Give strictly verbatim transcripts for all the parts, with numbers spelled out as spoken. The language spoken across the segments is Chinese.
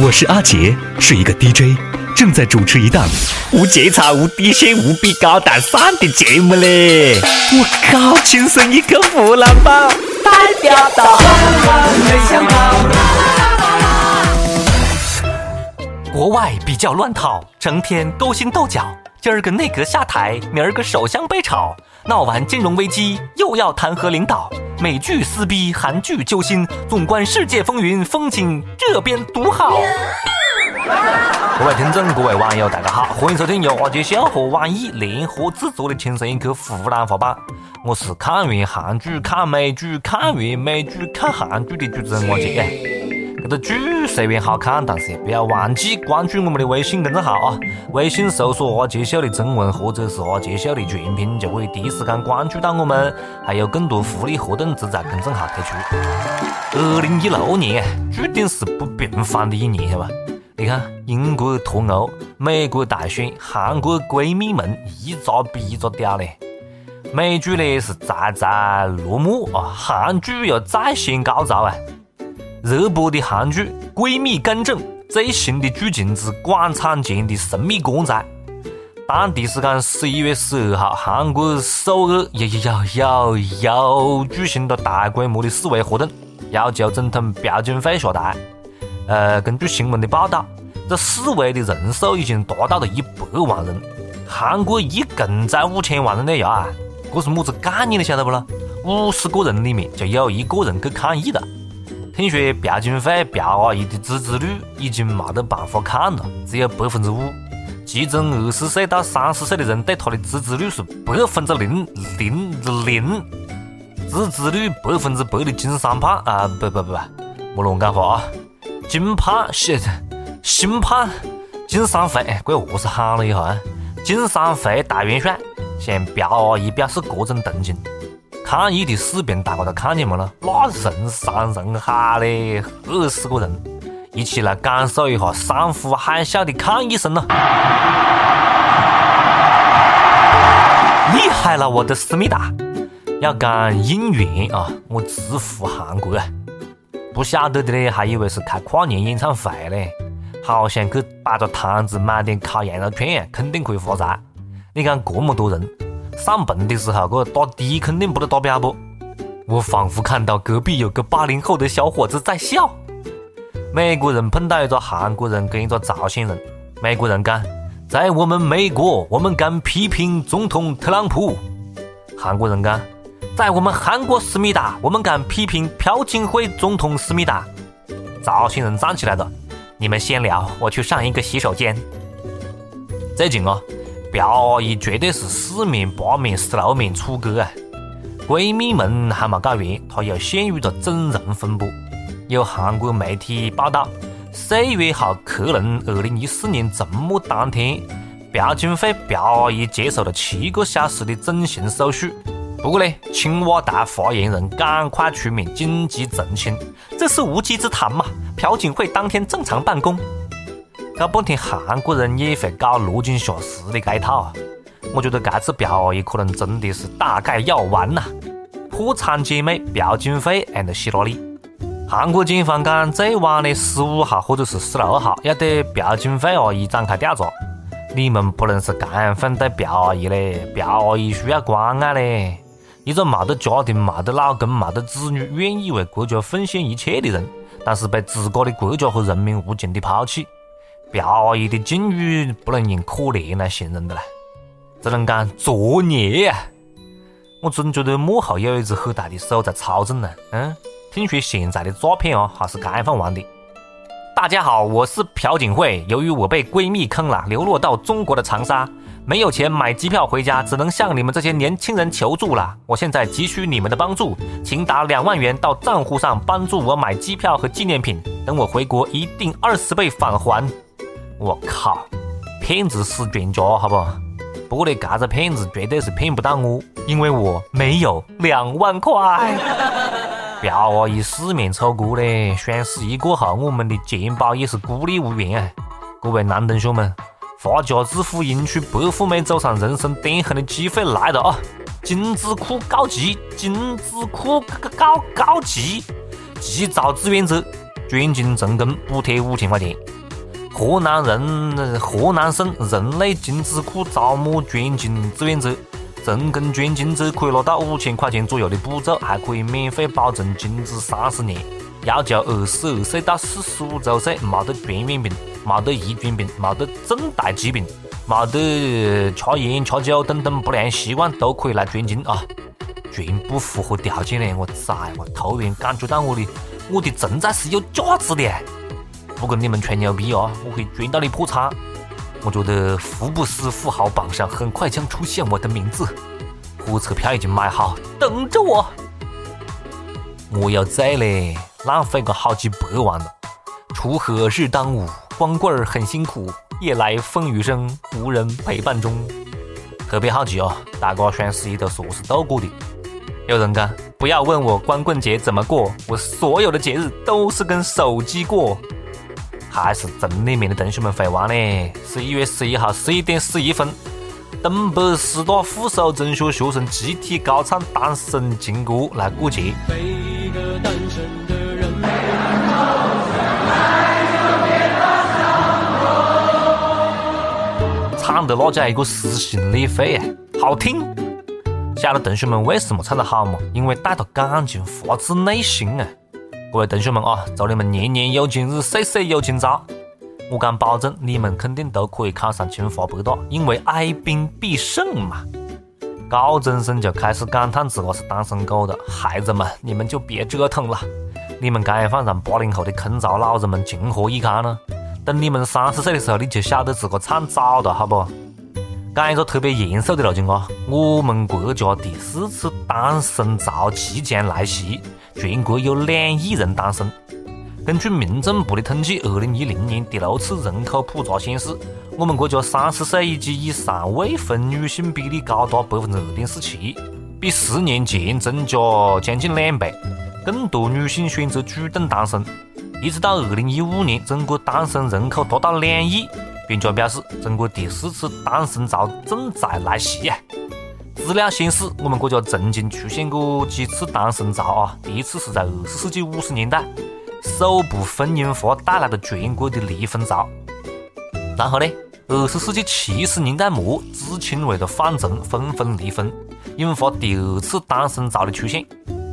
我是阿杰，是一个 D J， 正在主持一档无节操、无底线、无比高大上的节目嘞！我靠，亲生一颗湖南宝，代表到没想到。国外比较乱套，成天勾心斗角，今儿个内阁下台，明儿个首相被炒，闹完金融危机又要弹劾领导。美剧撕逼，韩剧揪心，纵观世界风云，风景这边独好。各位听众，各位网友，大家好，欢迎收听由阿杰笑和网易联合制作的《亲生一颗湖南话吧》，我是看完韩剧、看美剧、看完美剧、看韩剧的主持人阿杰。这个剧虽然好看，但是也不要忘记关注我们的微信公众号啊！微信搜索阿杰秀的中文或者是阿杰秀的全拼，就会第一时间关注到我们。还有更多福利活动只在公众号推出。二零一六年注定是不平凡的一年，是吧？你看，英国脱欧，美国大选，韩国闺蜜们一扎比一扎屌嘞。美剧呢是咂咂落幕啊，韩剧又再掀高潮啊！热播的韩剧《闺蜜干政》最新的剧情是广场前的神秘棺材。当地时间十一月十二号，韩国首尔又又又又举行了大规模的示威活动，要求总统朴槿惠下台。呃，根据新闻的报道，这示威的人数已经达到了一百万人，韩国一共才五千万人的呀，这是么子概念？你晓得不咯？五十个人里面就有一个人去抗议的。听说朴槿惠朴阿姨的支持率已经没得办法看了，只有百分之五，其中二十岁到三十岁的人对她的支持率是百分之零零零，支持率百分之百的金三胖啊，不不不，莫乱讲话啊，金胖新新胖金三肥，哎，这何是喊了一下啊？金三肥大元帅向朴阿姨表示各种同情。抗议的视频大家都看见没了？那人山人海嘞，二十个人，一起来感受一下山呼海啸的抗议声呐！厉害了，我的思密达！要讲姻缘啊，我直呼韩国啊！不晓得的嘞，还以为是开跨年演唱会嘞，好想去摆个摊子买点烤羊肉串，肯定可以发财。你看这么多人。上班的时候，个打的肯定不得打表不？我仿佛看到隔壁有个八零后的小伙子在笑。美国人碰到一个韩国人跟一个朝鲜人，美国人讲：“在我们美国，我们敢批评总统特朗普。”韩国人讲：“在我们韩国思密达，我们敢批评朴槿惠总统思密达。”朝鲜人站起来了，你们先聊，我去上一个洗手间。最近哦。朴阿姨绝对是四面八面十六面出格啊！闺蜜们还没搞完，她又陷入了整容风波。有韩国媒体报道，四月号客人二零一四年周末当天，朴槿惠朴阿姨接受了七个小时的整形手术。不过呢，青瓦台发言人赶快出面紧急澄清，这是无稽之谈嘛！朴槿惠当天正常办公。搞半天韩国人也会搞落井下石的这一套啊！我觉得这次朴阿姨可能真的是大概要完了。破产姐妹朴槿惠 and 希拉里，韩国警方讲最晚的十五号或者是十六号要对朴槿惠阿姨展开调查。你们不能是这样反对朴阿姨嘞，朴阿姨需要关爱嘞。一个没得家庭、没得老公、没得子女，愿意为国家奉献一切的人，但是被自家的国家和人民无情的抛弃。朴阿姨的境遇不能用可怜来形容的啦，只能讲作孽呀！我真觉得幕后有一只很大的手在操纵呢。嗯，听说现在的诈骗啊还是开放玩的。大家好，我是朴槿惠，由于我被闺蜜坑了，流落到中国的长沙，没有钱买机票回家，只能向你们这些年轻人求助了。我现在急需你们的帮助，请打两万元到账户上帮助我买机票和纪念品，等我回国一定二十倍返还。我靠，骗子是专家，好不好？不过呢，这个骗子绝对是骗不到我，因为我没有两万块。朴阿姨四面楚歌嘞，双十一过后，我们的钱包也是孤立无援啊！各位男同学们，发家致富、迎娶白富美、走上人生巅峰的机会来了啊！金子库告急，金子库告告急，急招志愿者，捐精成功补贴五千块钱。河南人河南省人类金资库招募捐精志愿者，成功捐精者可以拿到五千块钱左右的补助，还可以免费保存精子三十年。要求二十二岁到四十五周岁，冇得传染病，冇得遗传病，冇得重大疾病，冇得吃烟、吃酒等等不良习惯，都可以来捐精啊！全部符合条件嘞！我崽，我突然感觉到我的我的存在是有价值的。不跟你们吹牛逼啊！我会捐到你破产。我觉得福布斯富豪榜上很快将出现我的名字，火车票已经买好，等着我。我要在嘞，浪费个好几百万了。锄禾日当午，光棍很辛苦，夜来风雨声，无人陪伴中。特别好奇哦，大家双十一都说是度过的？有人讲不要问我光棍节怎么过，我所有的节日都是跟手机过。还是城里面的同学们会玩呢。十一月十一号十一点十一分，东北师大附属中学学生集体高唱单身情歌来过节。每一个单身的人，唱的那叫一个撕心裂肺啊，好听。晓得同学们为什么唱得好吗？因为带着感情，发自内心啊。各位同学们啊，祝你们年年有今日，岁岁有今朝。我敢保证，你们肯定都可以考上清华北大，因为哀兵必胜嘛。高中生就开始感叹自个是单身狗的，孩子们，你们就别折腾了。你们该放让八零后的坑潮老人们情何以堪呢？等你们三十岁的时候，你就晓得自个唱早了，好不好？讲一个特别严肃的路径啊！我们国家第四次单身潮即将来袭，全国有两亿人单身。根据民政部的统计，二零一零年第六次人口普查显示，我们国家三十岁以及以上未婚女性比例高达百分之二点四七，比十年前增加将近两倍。更多女性选择主动单身。一直到二零一五年，中国单身人口达到两亿。专家表示，中国第四次单身潮正在来袭啊！资料显示，我们国家曾经出现过几次单身潮啊，第一次是在二十世纪五十年代，首部婚姻法带来的全国的离婚潮。然后呢，二十世纪七十年代末，知青为了返城纷纷离婚，引发第二次单身潮的出现。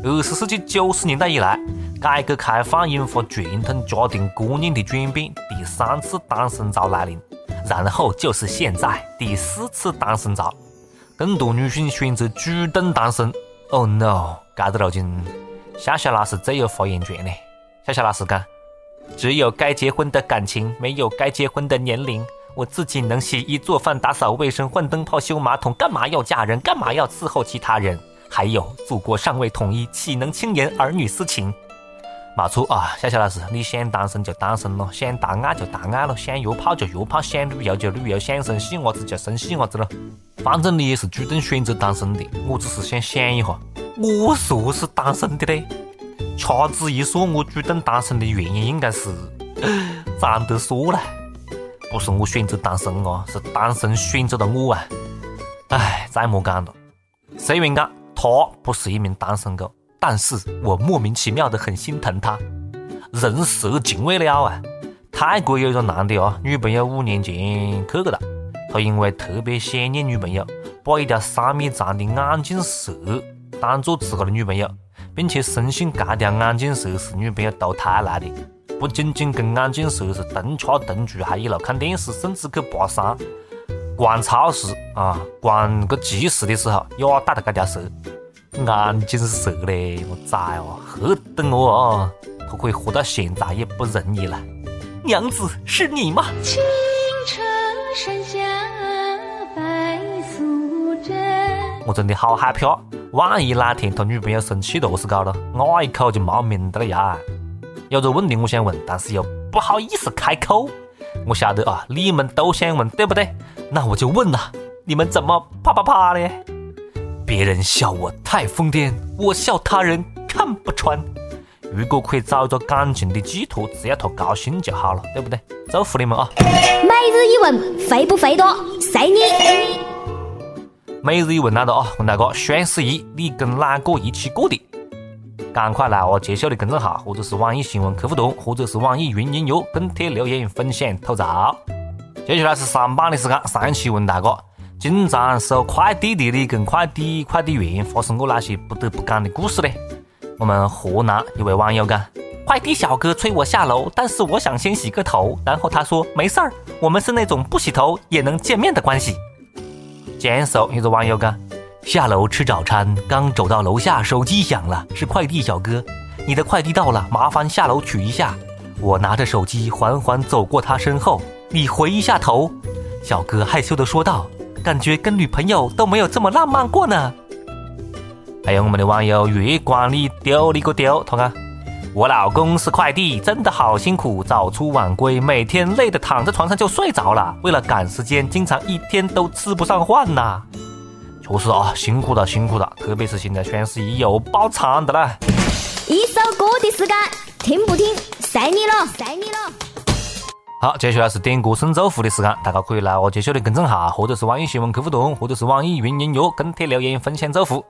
二十世纪九十年代以来，改革开放引发传统家庭观念的转变，第三次单身潮来临，然后就是现在第四次单身潮，更多女性选择主动单身。Oh no， 这个路径，夏夏老师最有发言权呢。夏夏老师讲，只有该结婚的感情，没有该结婚的年龄。我自己能洗衣做饭打扫卫生换灯泡修马桶，干嘛要嫁人？干嘛要伺候其他人？还有，祖国尚未统一，岂能轻言儿女私情？没错啊，夏夏老师，你想单身就单身咯，想谈爱就谈爱咯，想约炮就约炮，想旅游就旅游，想生细伢子就生细伢子咯。反正你也是主动选择单身的，我只是想想一下，我说是单身的嘞。掐指一算，我主动单身的原因应该是长得帅了，不是我选择单身啊，是单身选择了我啊。唉，再莫讲了。虽然讲他不是一名单身狗，但是我莫名其妙的很心疼他，人蛇情未了啊！泰国有一个男的啊，女朋友五年前去个了，他因为特别想念女朋友，把一条三米长的眼镜蛇当做自个的女朋友，并且深信这条眼镜蛇是女朋友投胎来的。不仅仅跟眼镜蛇是同吃同住，还一路看电视，甚至去爬山、逛超市啊、逛个集市的时候也带着这条蛇。眼镜蛇嘞，我崽哦，吓得我哦！他可以活到现在也不容易了。娘子，是你吗？青城山下白素贞。我真的好害怕，万一哪天他女朋友生气了，我是搞了，我一口就冒命的了呀！有个问题我想问，但是又不好意思开口。我晓得啊，你们都想问，对不对？那我就问了，你们怎么啪啪啪嘞？别人笑我太疯癫，我笑他人看不穿。如果可以找一个感情的寄托，只要他高兴就好了，对不对？祝福你们啊！每日一问，肥不肥多？随你。每日一问来了啊！问大家，双十一你跟哪个一起过的？赶快来我介绍的公众号，或者是网易新闻客户端，或者是网易云音乐跟帖留言分享吐槽。接下来是上班的时间，上一期问大家经常收快递的你跟快递快递员发生过哪些不得不讲的故事呢？我们河南一位网友讲，快递小哥催我下楼，但是我想先洗个头，然后他说没事儿，我们是那种不洗头也能见面的关系。江苏一位网友讲，下楼吃早餐，刚走到楼下，手机响了，是快递小哥，你的快递到了，麻烦下楼取一下。我拿着手机缓缓走过他身后，你回一下头。小哥害羞地说道，感觉跟女朋友都没有这么浪漫过呢。还有我们的网友月光里丢里个丢，他看我老公是快递，真的好辛苦，早出晚归，每天累得躺在床上就睡着了。为了赶时间，经常一天都吃不上饭呐。确实啊，辛苦了辛苦了，特别是现在双十一又爆场的了。一首歌的时间，听不听随你了，随你了。好，接下来是点歌送祝福的时间，大家可以来我介绍的公众号，或者是网易新闻客户端，或者是网易云音乐跟帖留言分享祝福。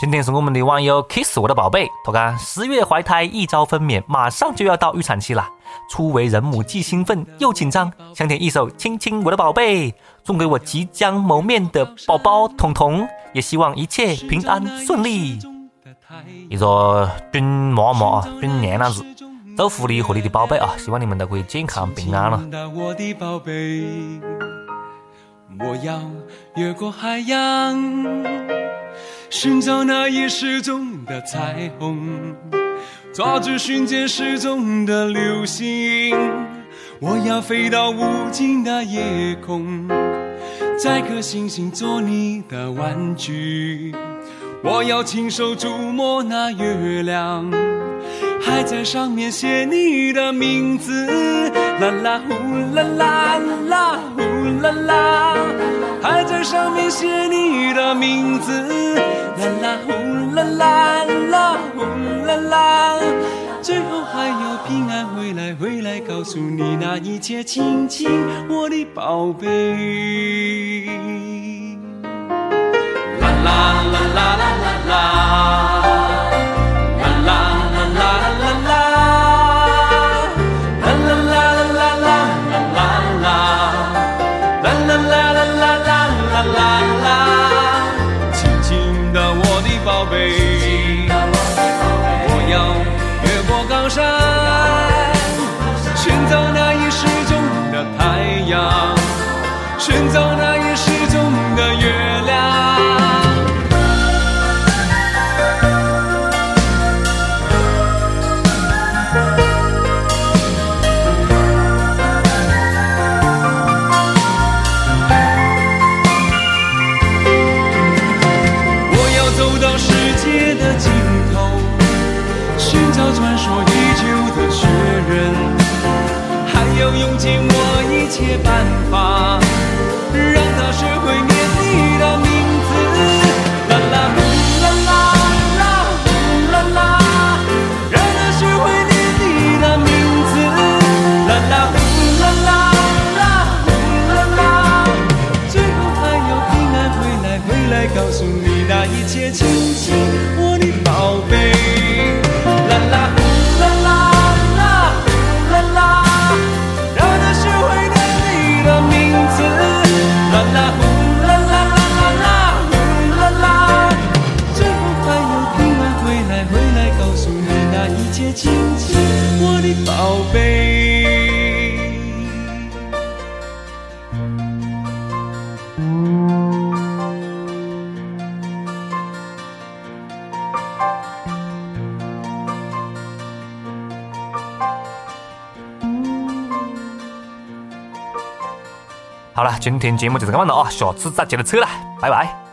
今天是我们的网友 Kiss 我的宝贝，他看十月怀胎一朝分娩，马上就要到预产期了，初为人母，既兴奋又紧张，想点一首亲亲我的宝贝送给我即将谋面的宝宝彤彤，也希望一切平安顺利。一个准妈妈准娘娘子祝福你和你的宝贝啊，希望你们都可以健康平安了。我的宝贝，我要越过海洋，寻找那夜失踪的彩虹，抓住瞬间失踪的流星，我要飞到无尽的夜空，摘颗星星做你的玩具，我要亲手触摸那月亮，还在上面写你的名字，啦啦呼啦啦啦呼啦啦，还在上面写你的名字，啦啦呼啦啦啦呼啦啦，最后还要平安回来，回来告诉你那一切，亲亲我的宝贝。啦啦啦啦啦啦啦，啦啦啦啦啦啦，啦啦啦啦啦啦啦，啦啦啦啦啦啦啦啦，宝贝，我要越过高山，寻找那已失踪的太阳，寻找那已失踪的月切办法，让他学会念你的名字，啦啦呼啦啦啦呼啦啦，让他学会念你的名字，啦啦呼啦啦啦呼啦啦，最后还要平安回来，回来告诉你那一切，亲亲我的宝贝，啦啦呼啦啦。亲亲我的宝贝，好了，今天节目就是这样了啊，下次再接着扯了，拜拜。